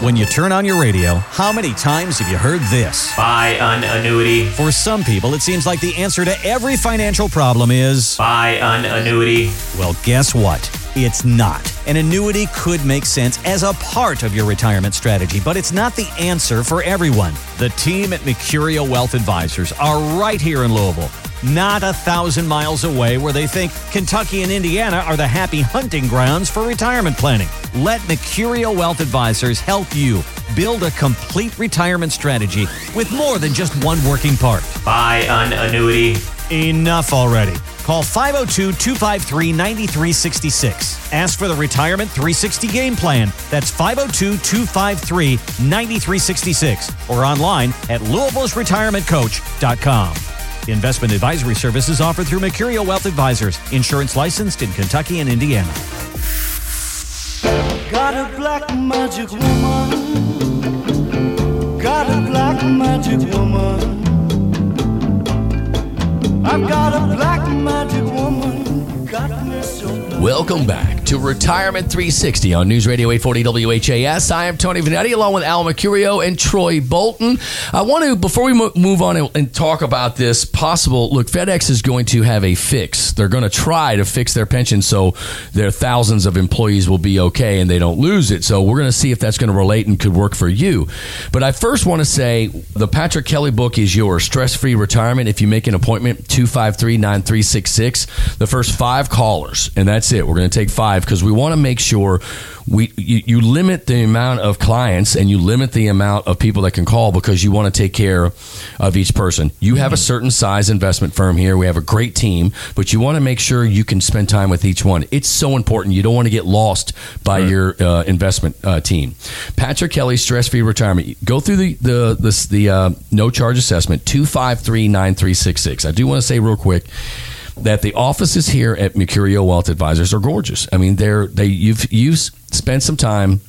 When you turn on your radio, how many times have you heard this? Buy an annuity. For some people, it seems like the answer to every financial problem is... buy an annuity. Well, guess what? It's not. An annuity could make sense as a part of your retirement strategy, but it's not the answer for everyone. The team at Mercurio Wealth Advisors are right here in Louisville, not a thousand miles away where they think Kentucky and Indiana are the happy hunting grounds for retirement planning. Let Mercurio Wealth Advisors help you build a complete retirement strategy with more than just one working part. Buy an annuity. Enough already. Call five oh two, two five three, nine three six six. Ask for the Retirement three sixty Game Plan. That's five oh two, two five three, nine three six six or online at Louisville's Retirement Coach dot com. Investment advisory services offered through Mercurio Wealth Advisors. Insurance licensed in Kentucky and Indiana. Got a black magic woman. Got a black magic woman. I've got a black magic woman. Got me so black. Welcome back to Retirement three sixty on News Radio eight forty W H A S. I am Tony Vanetti along with Alan Mercurio and Troy Bolton. I want to, before we move on and talk about this possible, look, FedEx is going to have a fix. They're going to try to fix their pension so their thousands of employees will be okay and they don't lose it. So we're going to see if that's going to relate and could work for you. But I first want to say the Patrick Kelly book is yours, Stress-Free Retirement. If you make an appointment, two five three, nine three six six, the first five callers, and that's it. We're going to take five, because we want to make sure we you, you limit the amount of clients and you limit the amount of people that can call, because you want to take care of each person. You have a certain size investment firm here. We have a great team, but you want to make sure you can spend time with each one. It's so important. You don't want to get lost by right. your uh, investment uh, team. Patrick Kelly, Stress-Free Retirement. Go through the the the, the uh, no-charge assessment, two five three, nine three six six. I do want to say real quick that the offices here at Mercurio Wealth Advisors are gorgeous. I mean, they're they you've you've spent some time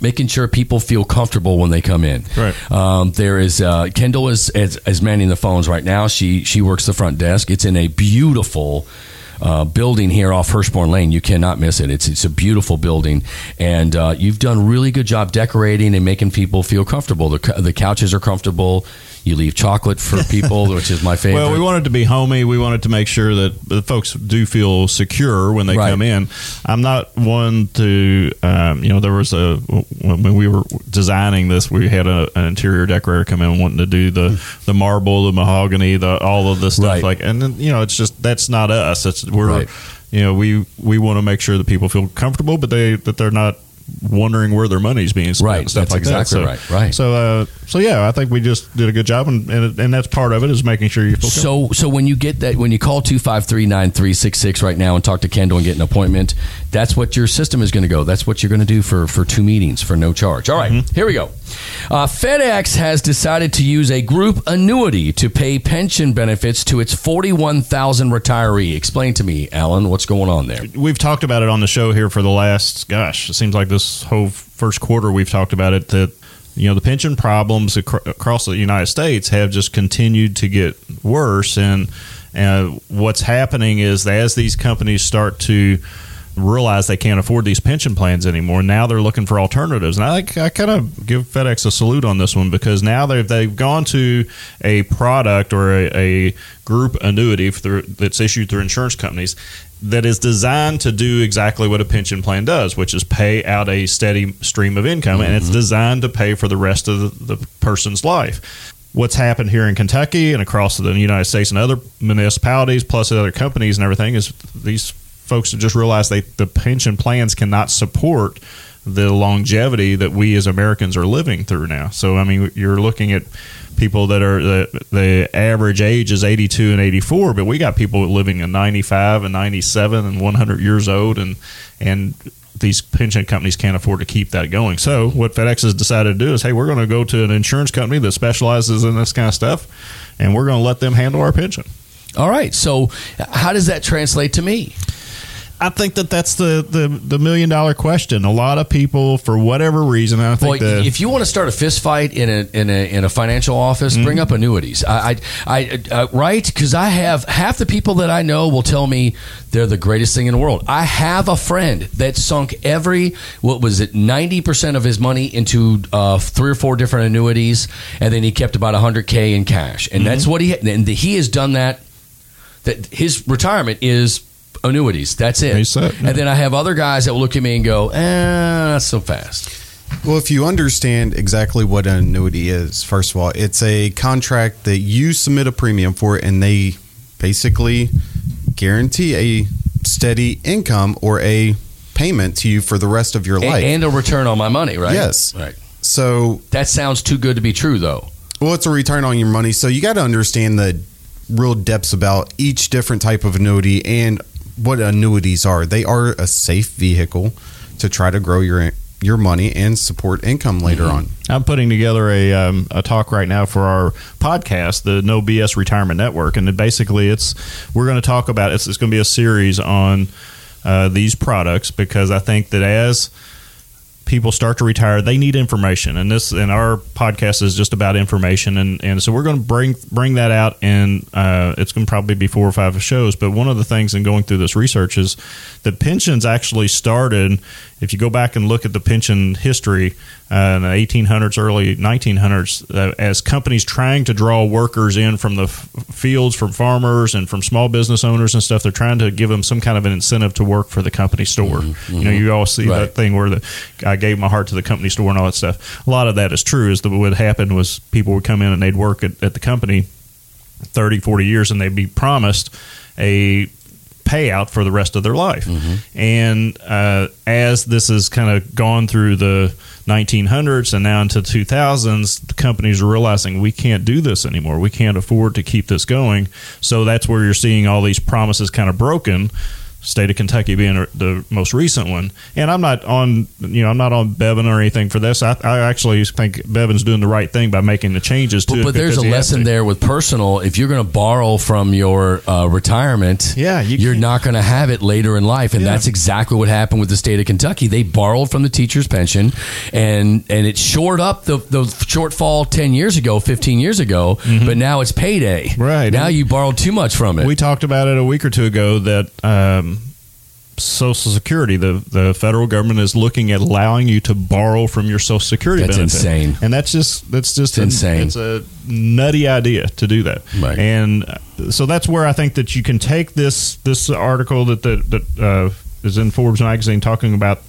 making sure people feel comfortable when they come in. Right. Um, there is uh, Kendall is, is is manning the phones right now. She she works the front desk. It's in a beautiful Uh, building here off Hirschborn Lane. You cannot miss it. It's it's a beautiful building, and uh, you've done a really good job decorating and making people feel comfortable. The the couches are comfortable. You leave chocolate for people, which is my favorite. Well, we wanted to be homey. We wanted to make sure that the folks do feel secure when they right. come in. I'm not one to, um, you know, there was a, when we were designing this, we had a, an interior decorator come in wanting to do the, the marble, the mahogany, the all of this stuff. Right. Like, and then, you know, it's just, that's not us. It's We're, right. you know, we, we want to make sure that people feel comfortable, but they that they're not wondering where their money's being spent, right, and stuff that's like exactly that. So, right, right. So, uh, so yeah, I think we just did a good job, and and, and that's part of it is making sure you feel so. Good. So when you get that, when you call two five three, nine three six six right now and talk to Kendall and get an appointment, that's what your system is going to go. That's what you're going to do for for two meetings for no charge. All right, mm-hmm. Here we go. Uh, FedEx has decided to use a group annuity to pay pension benefits to its forty-one thousand retiree. Explain to me, Alan, what's going on there? We've talked about it on the show here for the last, gosh, it seems like this whole first quarter we've talked about it, that, you know, the pension problems ac- across the United States have just continued to get worse. And, and what's happening is that as these companies start to realize they can't afford these pension plans anymore, now they're looking for alternatives. And I like, I kind of give FedEx a salute on this one, because now they've, they've gone to a product or a, a group annuity through, that's issued through insurance companies that is designed to do exactly what a pension plan does, which is pay out a steady stream of income, mm-hmm. and it's designed to pay for the rest of the, the person's life. What's happened here in Kentucky and across the United States and other municipalities, plus other companies and everything, is these folks to just realize they, the pension plans cannot support the longevity that we as Americans are living through now. So, I mean, you're looking at people that are, the, the average age is eighty-two and eighty-four, but we got people living at ninety-five and ninety-seven and one hundred years old, and and these pension companies can't afford to keep that going. So what FedEx has decided to do is, hey, we're going to go to an insurance company that specializes in this kind of stuff, and we're going to let them handle our pension. All right. So how does that translate to me? I think that that's the, the, the million-dollar question. A lot of people, for whatever reason, I think well, that... if you want to start a fistfight in a in a, in a financial office, mm-hmm. bring up annuities. I, I, I uh, right? Because I have... half the people that I know will tell me they're the greatest thing in the world. I have a friend that sunk every... what was it? ninety percent of his money into uh, three or four different annuities, and then he kept about one hundred K in cash. And mm-hmm. that's what he... and he has done that. That his retirement is... annuities. That's it. Set, yeah. And then I have other guys that will look at me and go, eh, that's so fast. Well, if you understand exactly what an annuity is, first of all, it's a contract that you submit a premium for, and they basically guarantee a steady income or a payment to you for the rest of your life. And, and a return on my money, right? Yes. Right. So that sounds too good to be true, though. Well, it's a return on your money. So you got to understand the real depths about each different type of annuity and what annuities are. They are a safe vehicle to try to grow your your money and support income later mm-hmm. on. I'm putting together a um, a talk right now for our podcast, the No B S Retirement Network, and it basically it's we're going to talk about it's, it's going to be a series on uh, these products, because I think that as people start to retire, they need information, and this and our podcast is just about information, and, and so we're going to bring bring that out, and uh, it's going to probably be four or five shows. But one of the things in going through this research is that pensions actually started, if you go back and look at the pension history uh, in the eighteen hundreds, early nineteen hundreds, uh, as companies trying to draw workers in from the f- fields, from farmers and from small business owners and stuff. They're trying to give them some kind of an incentive to work for the company store. Mm-hmm. You know, you all see right. that thing where the I gave my heart to the company store and all that stuff. A lot of that is true. Is that what happened was people would come in and they'd work at, at the company thirty, forty years, and they'd be promised a payout for the rest of their life. Mm-hmm. And uh, as this has kind of gone through the nineteen hundreds and now into two thousands, the companies are realizing we can't do this anymore. We can't afford to keep this going. So that's where you're seeing all these promises kind of broken, state of Kentucky being the most recent one. And I'm not on, you know, I'm not on Bevin or anything for this. I, I actually think Bevin's doing the right thing by making the changes to but, it. But there's a lesson there with personal. If you're going to borrow from your uh, retirement, yeah, you you're not going to have it later in life. And yeah. that's exactly what happened with the state of Kentucky. They borrowed from the teacher's pension, and, and it shored up the, the shortfall ten years ago, fifteen years ago, mm-hmm. but now it's payday. Right. Now and you borrowed too much from it. We talked about it a week or two ago that, um, Social Security, the, the federal government is looking at allowing you to borrow from your Social Security benefit. That's insane. And that's just that's just an, insane. It's a nutty idea to do that. Right. And so that's where I think that you can take this this article that that, that uh, is in Forbes magazine talking about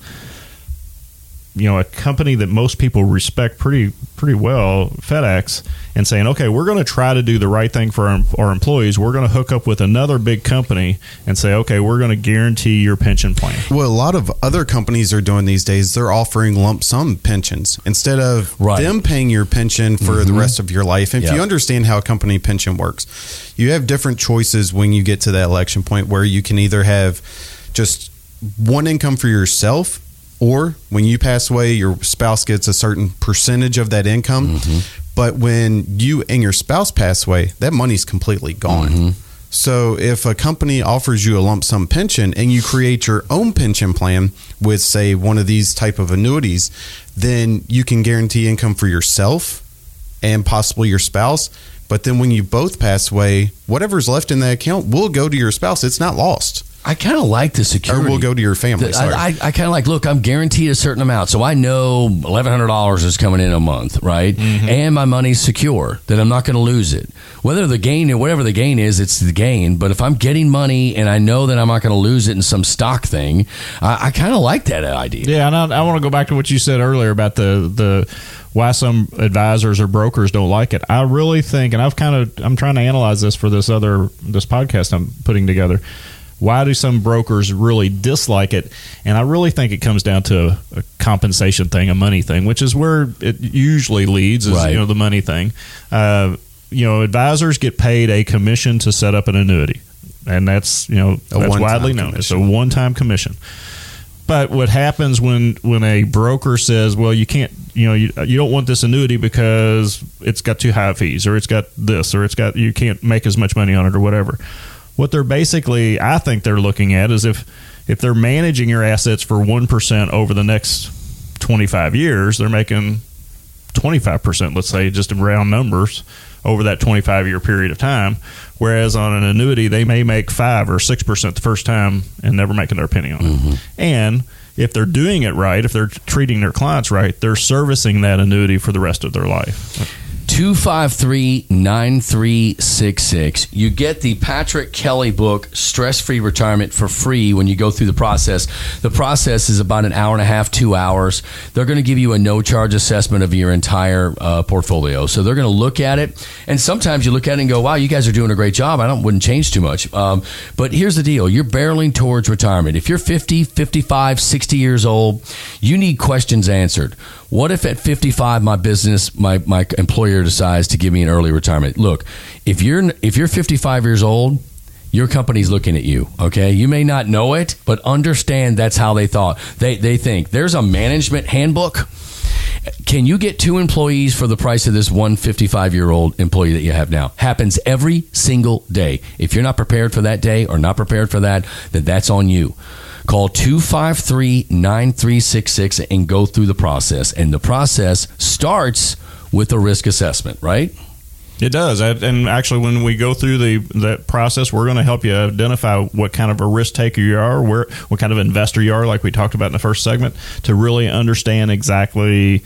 you know, a company that most people respect pretty pretty well, FedEx, and saying, okay, we're going to try to do the right thing for our, our employees. We're going to hook up with another big company and say, okay, we're going to guarantee your pension plan. Well, a lot of other companies are doing these days, they're offering lump sum pensions instead of right. them paying your pension for mm-hmm. the rest of your life. And if yeah. you understand how a company pension works, you have different choices when you get to that election point where you can either have just one income for yourself, or when you pass away, your spouse gets a certain percentage of that income. Mm-hmm. But when you and your spouse pass away, that money's completely gone. Mm-hmm. So if a company offers you a lump sum pension and you create your own pension plan with, say, one of these type of annuities, then you can guarantee income for yourself and possibly your spouse. But then when you both pass away, whatever's left in that account will go to your spouse. It's not lost. I kind of like the security. Or we'll go to your family. Sorry. I, I, I kind of like, look, I'm guaranteed a certain amount. So I know eleven hundred dollars is coming in a month, right? Mm-hmm. And my money's secure, that I'm not going to lose it. Whether the gain, whatever the gain is, it's the gain. But if I'm getting money and I know that I'm not going to lose it in some stock thing, I, I kind of like that idea. Yeah, and I, I want to go back to what you said earlier about the the why some advisors or brokers don't like it. I really think, and I've kind of, I'm trying to analyze this for this other, this podcast I'm putting together. Why do some brokers really dislike it? And I really think it comes down to a, a compensation thing, a money thing, which is where it usually leads, is, right. you know, the money thing. Uh, you know, advisors get paid a commission to set up an annuity, and that's, you know, a that's widely known. Commission. It's a one-time commission. But what happens when, when a broker says, well, you can't, you know, you, you don't want this annuity because it's got too high fees, or it's got this, or it's got, you can't make as much money on it, or whatever. What they're basically, I think they're looking at is if, if they're managing your assets for one percent over the next twenty-five years, they're making twenty-five percent, let's say, just in round numbers, over that twenty-five year period of time. Whereas on an annuity, they may make five or six percent the first time and never make another penny on it. Mm-hmm. And if they're doing it right, if they're treating their clients right, they're servicing that annuity for the rest of their life. two five three, nine three six six. You get the Patrick Kelly book, Stress-Free Retirement, for free when you go through the process. The process is about an hour and a half, two hours. They're going to give you a no-charge assessment of your entire uh, portfolio. So they're going to look at it, and sometimes you look at it and go, wow, you guys are doing a great job. I don't wouldn't change too much. Um, but here's the deal. You're barreling towards retirement. If you're fifty, fifty-five, sixty years old, you need questions answered. What if at fifty-five, my business, my, my employer decides to give me an early retirement? Look, if you're if you're fifty-five years old, your company's looking at you, okay? You may not know it, but understand that's how they thought. They they think there's a management handbook. Can you get two employees for the price of this one fifty-five-year-old employee that you have now? Happens every single day. If you're not prepared for that day or not prepared for that, then that's on you. Call two five three, nine three six six and go through the process. And the process starts with a risk assessment, right? It does. And actually, when we go through the that process, we're going to help you identify what kind of a risk taker you are, where what kind of investor you are, like we talked about in the first segment, to really understand exactly,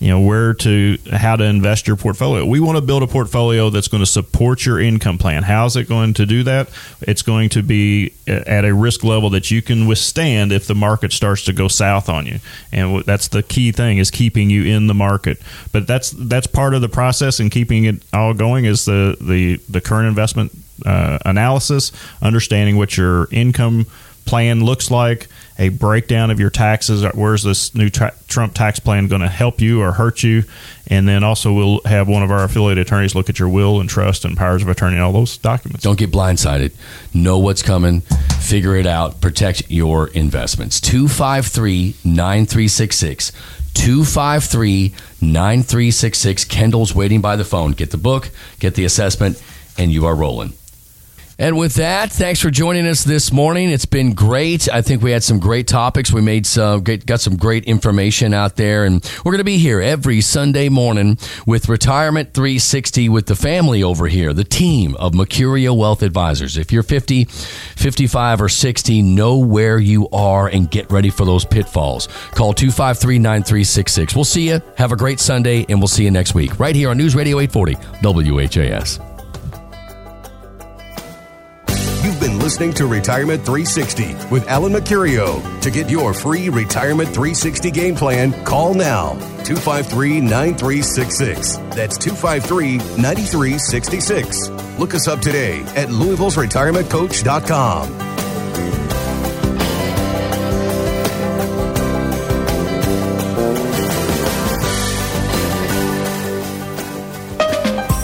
you know, where to, how to invest your portfolio. We want to build a portfolio that's going to support your income plan. How's it going to do that? It's going to be at a risk level that you can withstand if the market starts to go south on you. And that's the key thing, is keeping you in the market. But that's that's part of the process, and keeping it all going is the, the, the current investment uh, analysis, understanding what your income plan looks like, a breakdown of your taxes. Where's this new tra- Trump tax plan going to help you or hurt you? And then also we'll have one of our affiliate attorneys look at your will and trust and powers of attorney and all those documents. Don't get blindsided. Know what's coming. Figure it out. Protect your investments. two five three, nine three six six. two five three, nine three six six. Kendall's waiting by the phone. Get the book, get the assessment, and you are rolling. And with that, thanks for joining us this morning. It's been great. I think we had some great topics. We made some great, got some great information out there, and we're going to be here every Sunday morning with Retirement three sixty with the family over here, the team of Mercurio Wealth Advisors. If you're fifty, fifty-five, or sixty, know where you are and get ready for those pitfalls. Call two five three, nine three six six. We'll see you. Have a great Sunday, and we'll see you next week right here on News Radio eight forty W H A S. You've been listening to Retirement three sixty with Alan Mercurio. To get your free Retirement three sixty game plan, call now. two five three, nine three six six. That's two five three, nine three six six. Look us up today at Louisville's Retirement Coach dot com.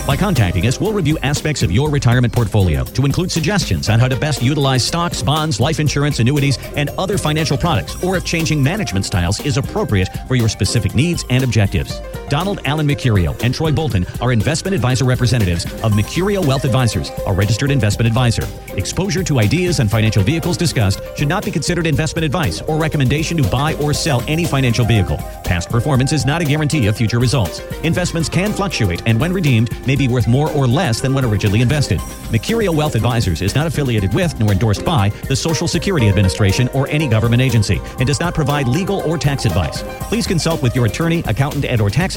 By contacting us, we'll review aspects of your retirement portfolio to include suggestions on how to best utilize stocks, bonds, life insurance, annuities, and other financial products, or if changing management styles is appropriate for your specific needs and objectives. Donald Alan Mercurio and Troy Bolton are investment advisor representatives of Mercurio Wealth Advisors, a registered investment advisor. Exposure to ideas and financial vehicles discussed should not be considered investment advice or recommendation to buy or sell any financial vehicle. Past performance is not a guarantee of future results. Investments can fluctuate and, when redeemed, may be worth more or less than when originally invested. Mercurio Wealth Advisors is not affiliated with nor endorsed by the Social Security Administration or any government agency and does not provide legal or tax advice. Please consult with your attorney, accountant, and/or tax